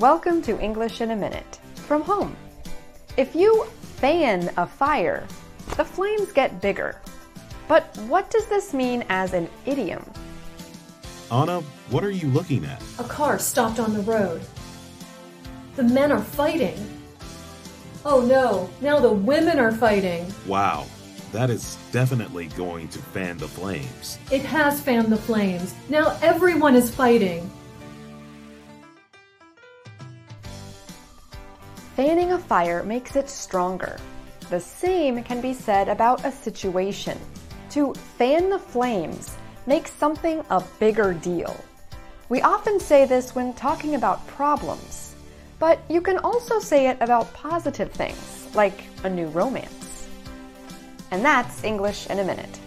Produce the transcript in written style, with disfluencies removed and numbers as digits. Welcome to English in a Minute from home. If you fan a fire, the flames get bigger. But what does this mean as an idiom? Anna, what are you looking at? A car stopped on the road. The men are fighting. Oh no, now the women are fighting. Wow, that is definitely going to fan the flames. It has fanned the flames. Now everyone is fighting. Fanning a fire makes it stronger. The same can be said about a situation. To fan the flames makes something a bigger deal. We often say this when talking about problems. But you can also say it about positive things, like a new romance. And that's English in a Minute.